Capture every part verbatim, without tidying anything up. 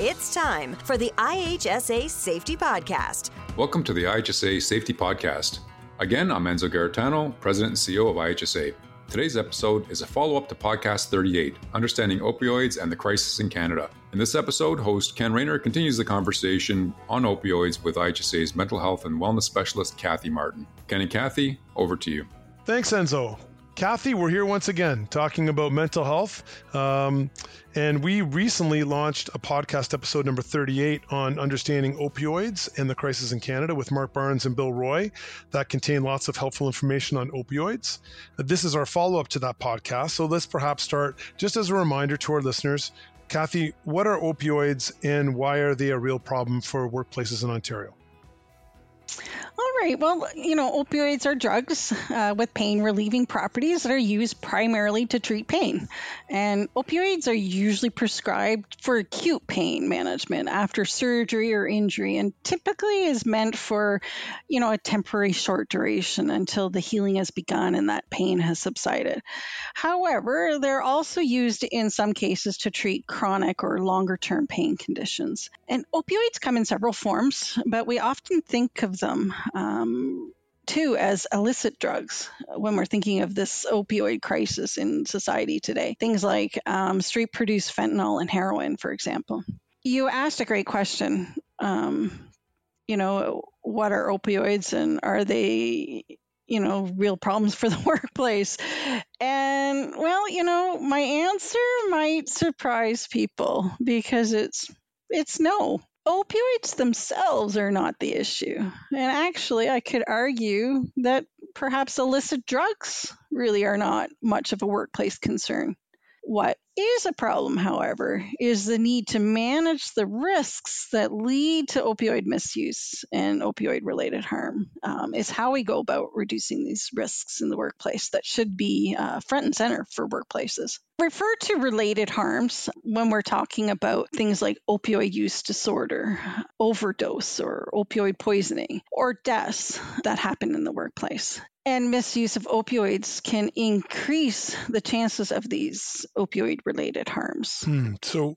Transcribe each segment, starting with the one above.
It's time for the I H S A Safety Podcast. Welcome to the I H S A Safety Podcast. Again, I'm Enzo Garitano, President and C E O of I H S A. Today's episode is a follow-up to Podcast thirty-eight, Understanding Opioids and the Crisis in Canada. In this episode, host Ken Rayner continues the conversation on opioids with I H S A's mental health and wellness specialist, Kathy Martin. Ken and Kathy, over to you. Thanks, Enzo. Kathy, we're here once again talking about mental health, um, and we recently launched a podcast episode number thirty-eight on understanding opioids and the crisis in Canada with Mark Barnes and Bill Roy that contained lots of helpful information on opioids. This is our follow-up to that podcast, so let's perhaps start just as a reminder to our listeners. Kathy, what are opioids and why are they a real problem for workplaces in Ontario? All right. Well, you know, opioids are drugs uh, with pain-relieving properties that are used primarily to treat pain. And opioids are usually prescribed for acute pain management after surgery or injury, and typically is meant for, you know, a temporary short duration until the healing has begun and that pain has subsided. However, they're also used in some cases to treat chronic or longer-term pain conditions. And opioids come in several forms, but we often think of them um, too as illicit drugs when we're thinking of this opioid crisis in society today. Things like um, street-produced fentanyl and heroin, for example. You asked a great question. Um, you know, what are opioids and are they, you know, real problems for the workplace? And well, you know, my answer might surprise people because it's it's no. Opioids themselves are not the issue. And actually, I could argue that perhaps illicit drugs really are not much of a workplace concern. What is a problem, however, is the need to manage the risks that lead to opioid misuse and opioid-related harm. Um, is how we go about reducing these risks in the workplace that should be uh, front and center for workplaces. Refer to related harms when we're talking about things like opioid use disorder, overdose or opioid poisoning, or deaths that happen in the workplace. And misuse of opioids can increase the chances of these opioid-related harms. Hmm. So,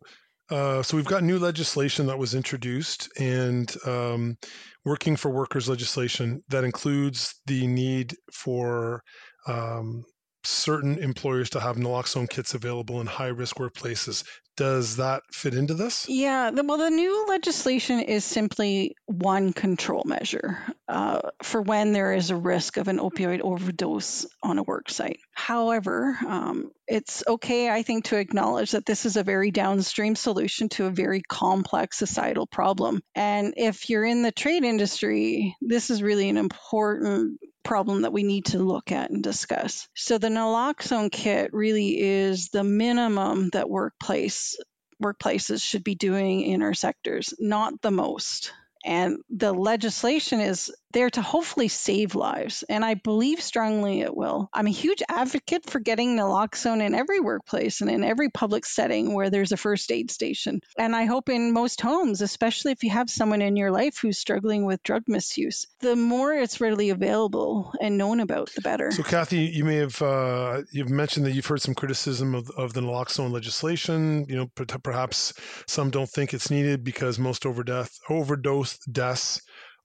uh, so we've got new legislation that was introduced and um, working for workers legislation that includes the need for um, certain employers to have naloxone kits available in high-risk workplaces. Does that fit into this? Yeah, the, well, the new legislation is simply one control measure uh, for when there is a risk of an opioid overdose on a work site. However, um, it's okay, I think, to acknowledge that this is a very downstream solution to a very complex societal problem. And if you're in the trade industry, this is really an important problem that we need to look at and discuss. So the naloxone kit really is the minimum that workplace workplaces should be doing in our sectors, not the most. And the legislation is there to hopefully save lives. And I believe strongly it will. I'm a huge advocate for getting naloxone in every workplace and in every public setting where there's a first aid station. And I hope in most homes, especially if you have someone in your life who's struggling with drug misuse, the more it's readily available and known about, the better. So Kathy, you may have uh, you've mentioned that you've heard some criticism of, of the naloxone legislation. You know, perhaps some don't think it's needed because most overdeath, overdose deaths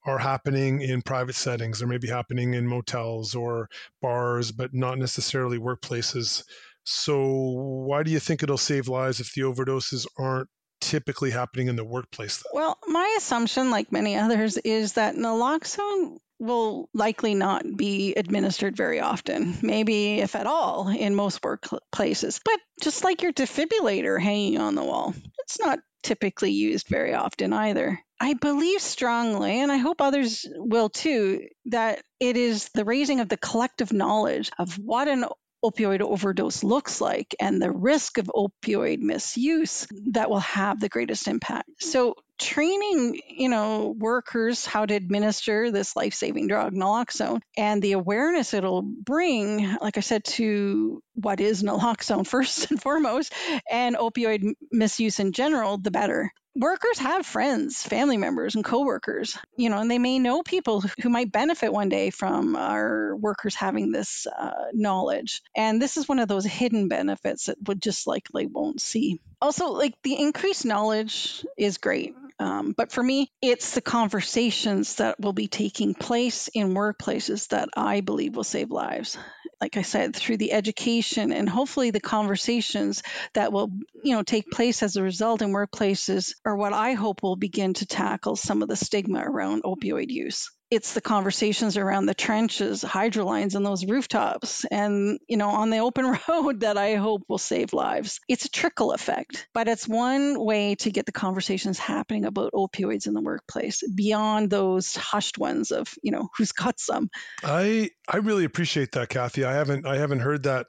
are happening in private settings or maybe happening in motels or bars, but not necessarily workplaces. So why do you think it'll save lives if the overdoses aren't typically happening in the workplace? Well, my assumption, like many others, is that naloxone will likely not be administered very often, maybe if at all in most workplaces. But just like your defibrillator hanging on the wall, it's not typically used very often either. I believe strongly, and I hope others will too, that it is the raising of the collective knowledge of what an opioid overdose looks like and the risk of opioid misuse that will have the greatest impact. So training, you know, workers how to administer this life-saving drug, naloxone, and the awareness it'll bring, like I said, to what is naloxone first and foremost, and opioid misuse in general, the better. Workers have friends, family members, and coworkers, you know, and they may know people who might benefit one day from our workers having this uh, knowledge. And this is one of those hidden benefits that we just likely won't see. Also, like, the increased knowledge is great. Um, but for me, it's the conversations that will be taking place in workplaces that I believe will save lives. Like I said, through the education and hopefully the conversations that will, you know, take place as a result in workplaces are what I hope will begin to tackle some of the stigma around opioid use. It's the conversations around the trenches, hydro lines, and those rooftops and, you know, on the open road that I hope will save lives. It's a trickle effect, but it's one way to get the conversations happening about opioids in the workplace beyond those hushed ones of, you know, who's got some. I I really appreciate that, Kathy. I haven't I haven't heard that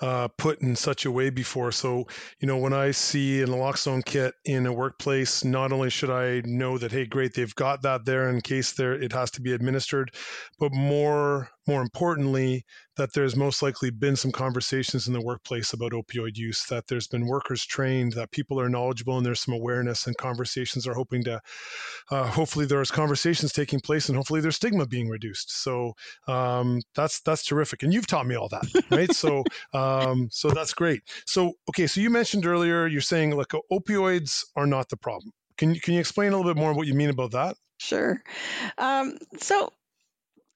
uh, put in such a way before. So, you know, when I see a naloxone kit in a workplace, not only should I know that, hey, great, they've got that there in case there it has to be administered, but more more importantly, that there's most likely been some conversations in the workplace about opioid use, that there's been workers trained, that people are knowledgeable, and there's some awareness and conversations are hoping to, uh, hopefully there's conversations taking place and hopefully there's stigma being reduced. So um, that's that's terrific. And you've taught me all that, right? so um, so that's great. So, okay, so you mentioned earlier, you're saying, look, opioids are not the problem. Can you, can you explain a little bit more what you mean about that? Sure. Um, so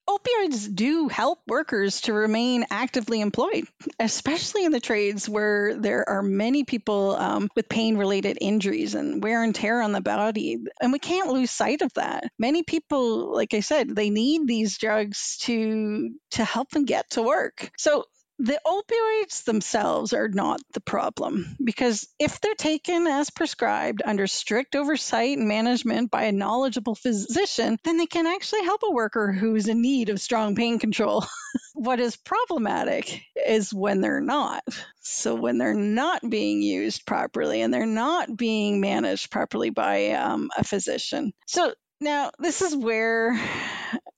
opioids do help workers to remain actively employed, especially in the trades where there are many people um, with pain-related injuries and wear and tear on the body. And we can't lose sight of that. Many people, like I said, they need these drugs to to help them get to work. So the opioids themselves are not the problem, because if they're taken as prescribed under strict oversight and management by a knowledgeable physician, then they can actually help a worker who's in need of strong pain control. What is problematic is when they're not. So when they're not being used properly and they're not being managed properly by um, a physician. So now this is where,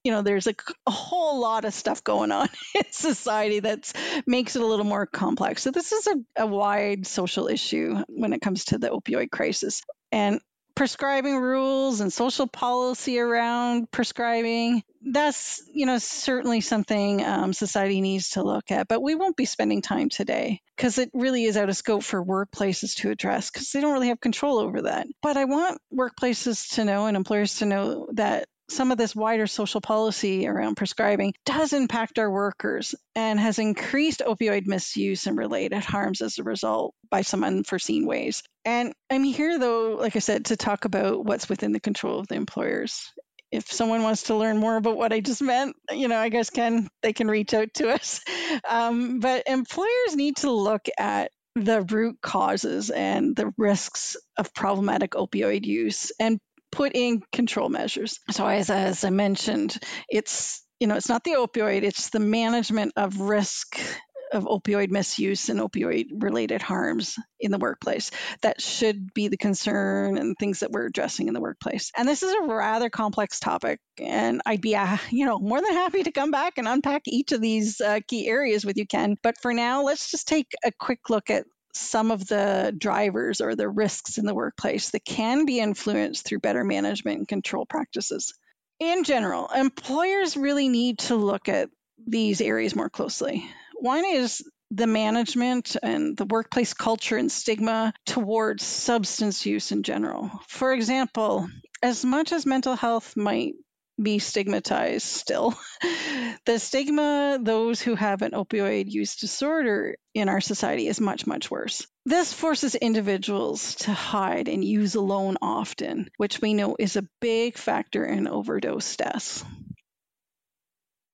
you know, there's a, a whole lot of stuff going on in society that makes it a little more complex. So this is a, a wide social issue when it comes to the opioid crisis. And prescribing rules and social policy around prescribing, that's, you know, certainly something um, society needs to look at. But we won't be spending time today because it really is out of scope for workplaces to address because they don't really have control over that. But I want workplaces to know and employers to know that some of this wider social policy around prescribing does impact our workers and has increased opioid misuse and related harms as a result by some unforeseen ways. And I'm here, though, like I said, to talk about what's within the control of the employers. If someone wants to learn more about what I just meant, you know, I guess can they can reach out to us. Um, but employers need to look at the root causes and the risks of problematic opioid use and put in control measures. So as, as I mentioned, it's, you know, it's not the opioid, it's the management of risk of opioid misuse and opioid-related harms in the workplace. That should be the concern and things that we're addressing in the workplace. And this is a rather complex topic, and I'd be, uh, you know, more than happy to come back and unpack each of these uh, key areas with you, Ken. But for now, let's just take a quick look at some of the drivers or the risks in the workplace that can be influenced through better management and control practices. In general, employers really need to look at these areas more closely. One is the management and the workplace culture and stigma towards substance use in general. For example, as much as mental health might be stigmatized still, the stigma those who have an opioid use disorder in our society is much, much worse. This forces individuals to hide and use alone often, which we know is a big factor in overdose deaths.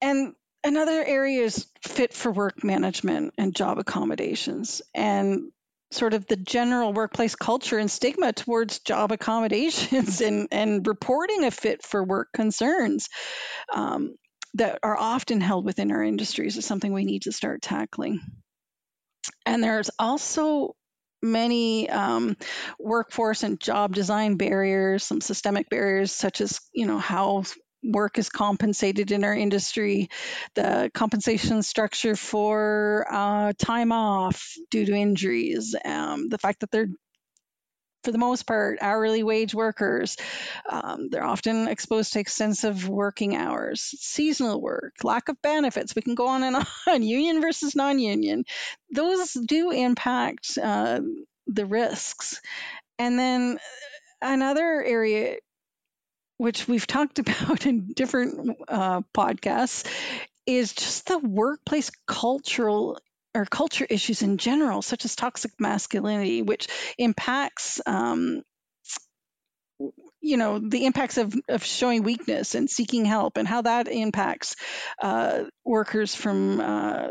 And another area is fit for work management and job accommodations, and sort of the general workplace culture and stigma towards job accommodations and, and reporting of fit for work concerns um, that are often held within our industries is something we need to start tackling. And there's also many um, workforce and job design barriers, some systemic barriers, such as, you know, how work is compensated in our industry, the compensation structure for uh, time off due to injuries, um, the fact that they're, for the most part, hourly wage workers. Um, they're often exposed to extensive working hours, seasonal work, lack of benefits. We can go on and on, union versus non-union. Those do impact uh, the risks. And then another area which we've talked about in different uh, podcasts is just the workplace cultural or culture issues in general, such as toxic masculinity, which impacts, um, you know, the impacts of, of showing weakness and seeking help, and how that impacts uh, workers from uh,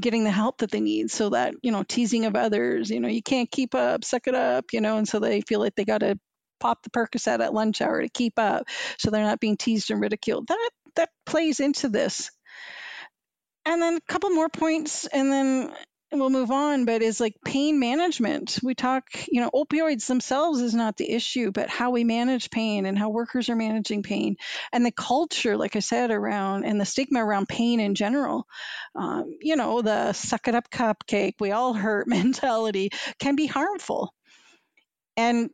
getting the help that they need. So that, you know, teasing of others, you know, you can't keep up, suck it up, you know, and so they feel like they got to pop the Percocet at lunch hour to keep up, so they're not being teased and ridiculed. That that plays into this. And then a couple more points, and then we'll move on, but is like pain management. We talk, you know, opioids themselves is not the issue, but how we manage pain and how workers are managing pain, and the culture, like I said, around, and the stigma around pain in general. Um, you know, the suck it up cupcake, we all hurt mentality can be harmful. And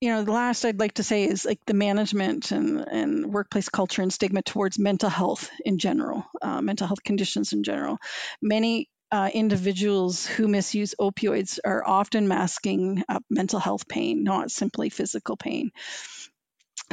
you know, the last I'd like to say is like the management and, and workplace culture and stigma towards mental health in general, uh, mental health conditions in general. Many uh, individuals who misuse opioids are often masking up mental health pain, not simply physical pain.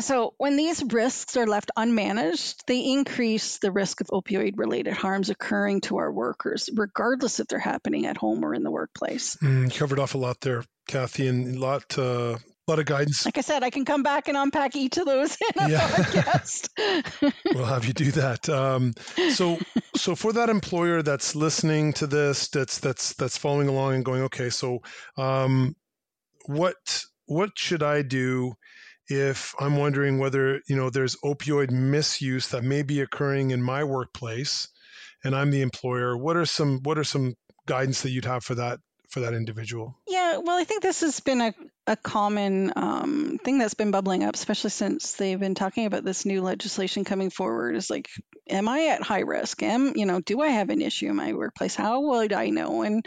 So when these risks are left unmanaged, they increase the risk of opioid-related harms occurring to our workers, regardless if they're happening at home or in the workplace. Mm, covered off a lot there, Kathy, and a lot... Uh... A lot of guidance. Like I said, I can come back and unpack each of those in a yeah. podcast. We'll have you do that. Um, so, so for that employer that's listening to this, that's that's that's following along and going, okay, so um, what what should I do if I'm wondering whether, you know, there's opioid misuse that may be occurring in my workplace, and I'm the employer? What are some what are some guidance that you'd have for that? for that individual? Yeah, well, I think this has been a, a common um, thing that's been bubbling up, especially since they've been talking about this new legislation coming forward, is like, am I at high risk? Am, you know, do I have an issue in my workplace? How would I know? And,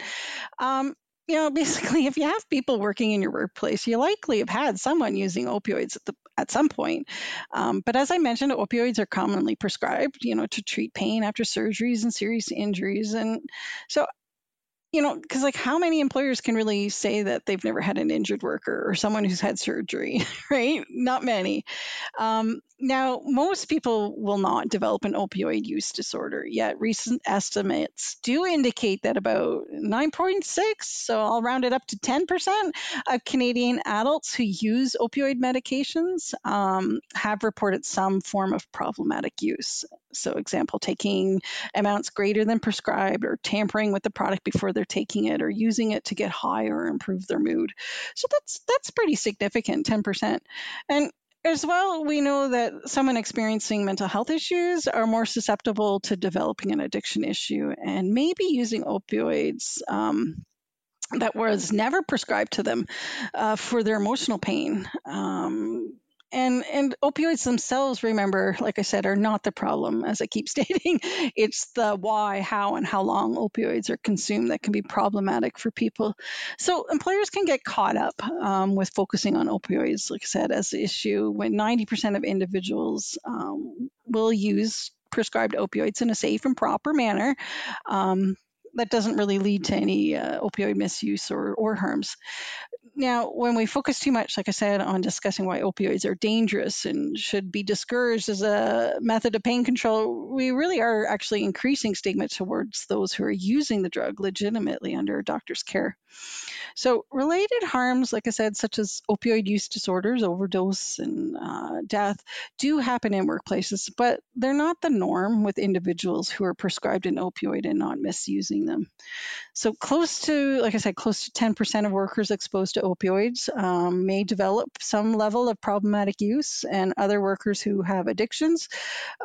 um, you know, basically, if you have people working in your workplace, you likely have had someone using opioids at the at some point. Um, but as I mentioned, opioids are commonly prescribed, you know, to treat pain after surgeries and serious injuries. And so, you know, because like how many employers can really say that they've never had an injured worker or someone who's had surgery, right? Not many. Um, now, most people will not develop an opioid use disorder, yet recent estimates do indicate that about nine point six, so I'll round it up to ten percent of Canadian adults who use opioid medications um, have reported some form of problematic use. So example, taking amounts greater than prescribed, or tampering with the product before they're taking it, or using it to get high or improve their mood. So that's that's pretty significant, ten percent. And as well, we know that someone experiencing mental health issues are more susceptible to developing an addiction issue and maybe using opioids um, that was never prescribed to them uh, for their emotional pain. Um, And and opioids themselves, remember, like I said, are not the problem, as I keep stating. It's the why, how, and how long opioids are consumed that can be problematic for people. So employers can get caught up um, with focusing on opioids, like I said, as the issue, when ninety percent of individuals um, will use prescribed opioids in a safe and proper manner. Um, that doesn't really lead to any uh, opioid misuse or, or harms. Now, when we focus too much, like I said, on discussing why opioids are dangerous and should be discouraged as a method of pain control, we really are actually increasing stigma towards those who are using the drug legitimately under a doctor's care. So related harms, like I said, such as opioid use disorders, overdose, and uh, death do happen in workplaces, but they're not the norm with individuals who are prescribed an opioid and not misusing them. So close to, like I said, close to ten percent of workers exposed to opioids um, may develop some level of problematic use, and other workers who have addictions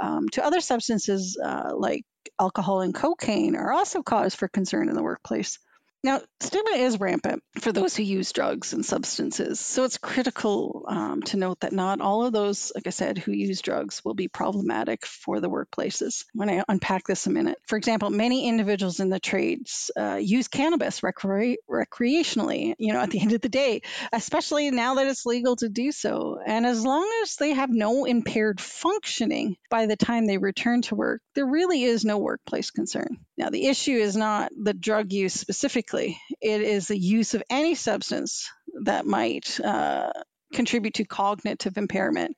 um, to other substances uh, like alcohol and cocaine are also cause for concern in the workplace. Now, stigma is rampant for those who use drugs and substances. So it's critical um, to note that not all of those, like I said, who use drugs will be problematic for the workplaces. When I unpack this a minute, for example, many individuals in the trades uh, use cannabis recre- recreationally, you know, at the end of the day, especially now that it's legal to do so. And as long as they have no impaired functioning by the time they return to work, there really is no workplace concern. Now, the issue is not the drug use specifically. It is the use of any substance that might uh, contribute to cognitive impairment.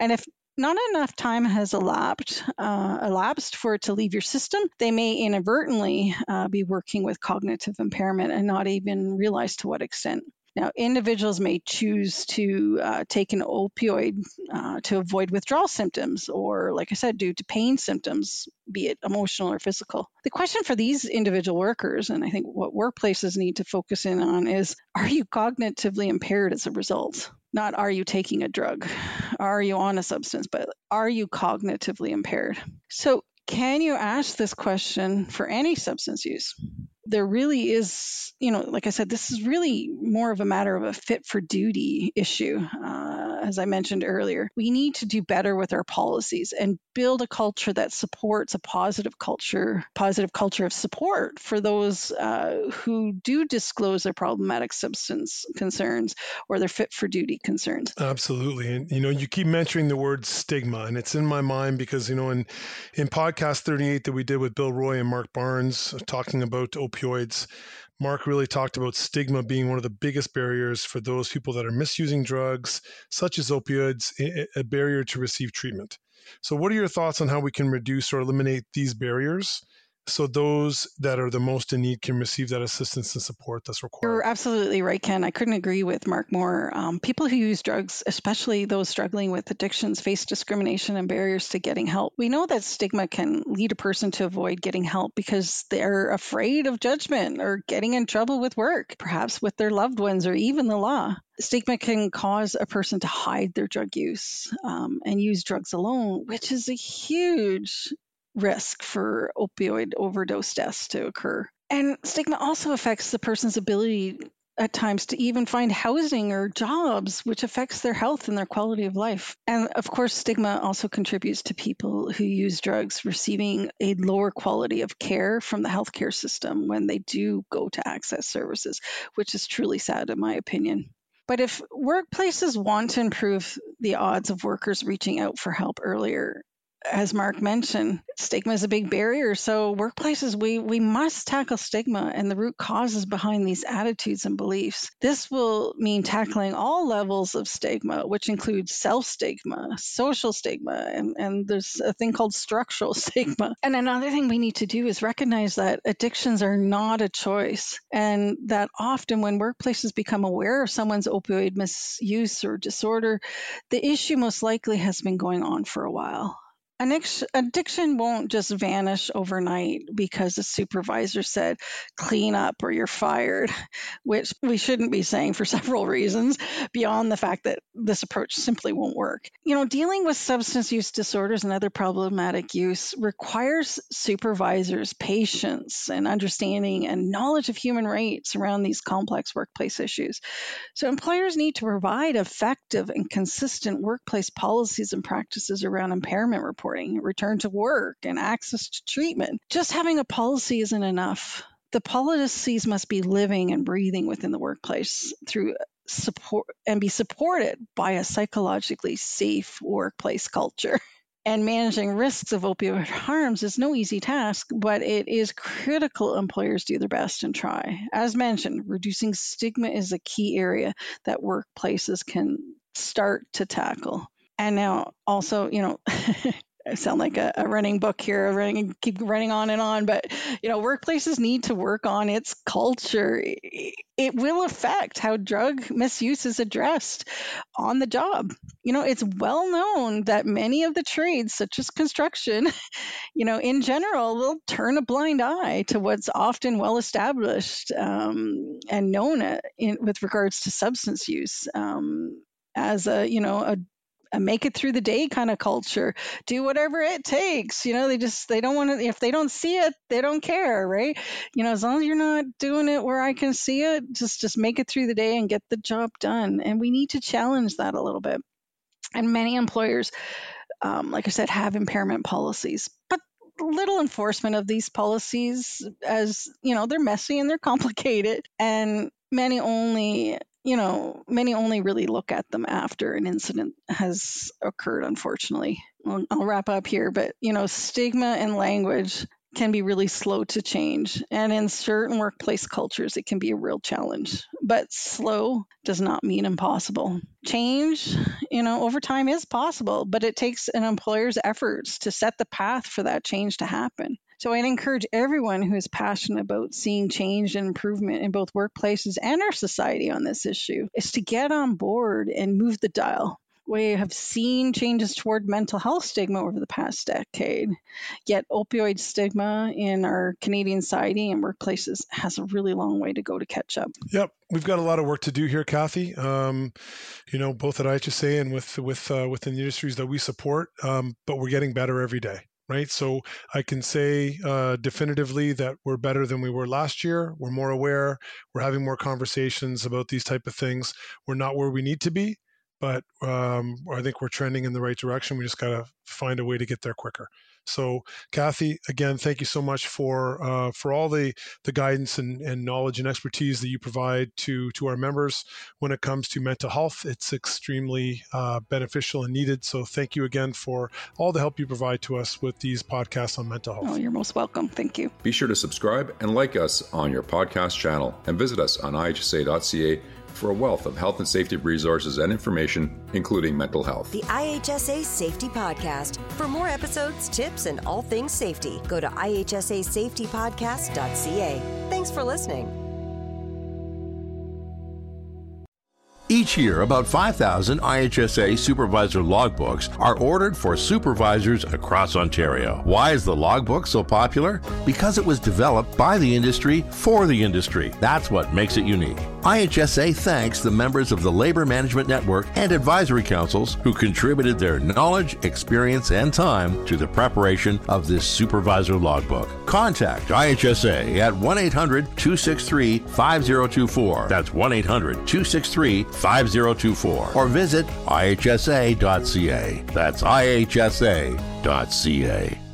And if not enough time has elapsed, uh, elapsed for it to leave your system, they may inadvertently uh, be working with cognitive impairment and not even realize to what extent. Now, individuals may choose to uh, take an opioid uh, to avoid withdrawal symptoms or, like I said, due to pain symptoms, be it emotional or physical. The question for these individual workers, and I think what workplaces need to focus in on, is, are you cognitively impaired as a result? Not are you taking a drug? Are you on a substance? But are you cognitively impaired? So can you ask this question for any substance use? There really is, you know, like I said, this is really more of a matter of a fit for duty issue. Uh, as I mentioned earlier, we need to do better with our policies and build a culture that supports a positive culture, positive culture of support for those uh, who do disclose their problematic substance concerns or their fit for duty concerns. Absolutely. And, you know, you keep mentioning the word stigma, and it's in my mind because, you know, in, in podcast thirty-eight that we did with Bill Roy and Mark Barnes talking about opioids, Mark really talked about stigma being one of the biggest barriers for those people that are misusing drugs, such as opioids, a barrier to receive treatment. So what are your thoughts on how we can reduce or eliminate these barriers so those that are the most in need can receive that assistance and support that's required? You're absolutely right, Ken. I couldn't agree with Mark more. Um, people who use drugs, especially those struggling with addictions, face discrimination and barriers to getting help. We know that stigma can lead a person to avoid getting help because they're afraid of judgment or getting in trouble with work, perhaps with their loved ones or even the law. Stigma can cause a person to hide their drug use um, and use drugs alone, which is a huge risk for opioid overdose deaths to occur. And stigma also affects the person's ability at times to even find housing or jobs, which affects their health and their quality of life. And of course, stigma also contributes to people who use drugs receiving a lower quality of care from the healthcare system when they do go to access services, which is truly sad in my opinion. But if workplaces want to improve the odds of workers reaching out for help earlier, as Mark mentioned, stigma is a big barrier. So workplaces, we, we must tackle stigma and the root causes behind these attitudes and beliefs. This will mean tackling all levels of stigma, which includes self-stigma, social stigma, and, and there's a thing called structural stigma. And another thing we need to do is recognize that addictions are not a choice, and that often when workplaces become aware of someone's opioid misuse or disorder, the issue most likely has been going on for a while. Addiction won't just vanish overnight because a supervisor said, clean up or you're fired, which we shouldn't be saying for several reasons beyond the fact that this approach simply won't work. You know, dealing with substance use disorders and other problematic use requires supervisors' patience and understanding and knowledge of human rights around these complex workplace issues. So employers need to provide effective and consistent workplace policies and practices around impairment reporting, return to work, and access to treatment. Just having a policy isn't enough. The policies must be living and breathing within the workplace through support and be supported by a psychologically safe workplace culture. And managing risks of opioid harms is no easy task, but it is critical employers do their best and try. As mentioned, reducing stigma is a key area that workplaces can start to tackle. And now also, you know, I sound like a, a running book here, running, keep running on and on, but, you know, workplaces need to work on its culture. It will affect how drug misuse is addressed on the job. You know, it's well known that many of the trades, such as construction, you know, in general, will turn a blind eye to what's often well established um, and known in, with regards to substance use um, as a, you know, a make it through the day kind of culture. Do whatever it takes. You know, they just, they don't want to, if they don't see it, they don't care, right? You know, as long as you're not doing it where I can see it, just, just make it through the day and get the job done. And we need to challenge that a little bit. And many employers, um, like I said, have impairment policies, but little enforcement of these policies, as you know, they're messy and they're complicated, and many only, you know, many only really look at them after an incident has occurred, unfortunately. I'll, I'll wrap up here, but you know, stigma and language can be really slow to change, and in certain workplace cultures it can be a real challenge. But slow does not mean impossible. Change, you know, over time is possible, but it takes an employer's efforts to set the path for that change to happen. So I'd encourage everyone who is passionate about seeing change and improvement in both workplaces and our society on this issue is to get on board and move the dial. We have seen changes toward mental health stigma over the past decade, yet opioid stigma in our Canadian society and workplaces has a really long way to go to catch up. Yep. We've got a lot of work to do here, Kathy, um, you know, both at I H S A and with, with uh, within the industries that we support, um, but we're getting better every day. Right. So I can say uh, definitively that we're better than we were last year. We're more aware. We're having more conversations about these type of things. We're not where we need to be, but um, I think we're trending in the right direction. We just got to find a way to get there quicker. So Kathy, again, thank you so much for uh, for all the, the guidance and, and knowledge and expertise that you provide to, to our members when it comes to mental health. It's extremely uh, beneficial and needed. So thank you again for all the help you provide to us with these podcasts on mental health. Oh, you're most welcome. Thank you. Be sure to subscribe and like us on your podcast channel, and visit us on I H S A dot C A for a wealth of health and safety resources and information, including mental health. The I H S A Safety Podcast. For more episodes, tips, and all things safety, go to I H S A safety podcast dot C A. Thanks for listening. Each year, about five thousand I H S A supervisor logbooks are ordered for supervisors across Ontario. Why is the logbook so popular? Because it was developed by the industry for the industry. That's what makes it unique. I H S A thanks the members of the Labor Management Network and advisory councils who contributed their knowledge, experience, and time to the preparation of this supervisor logbook. Contact I H S A at one eight hundred two six three five zero two four. That's one eight hundred two six three five zero two four. Or visit I H S A dot C A. That's I H S A dot C A.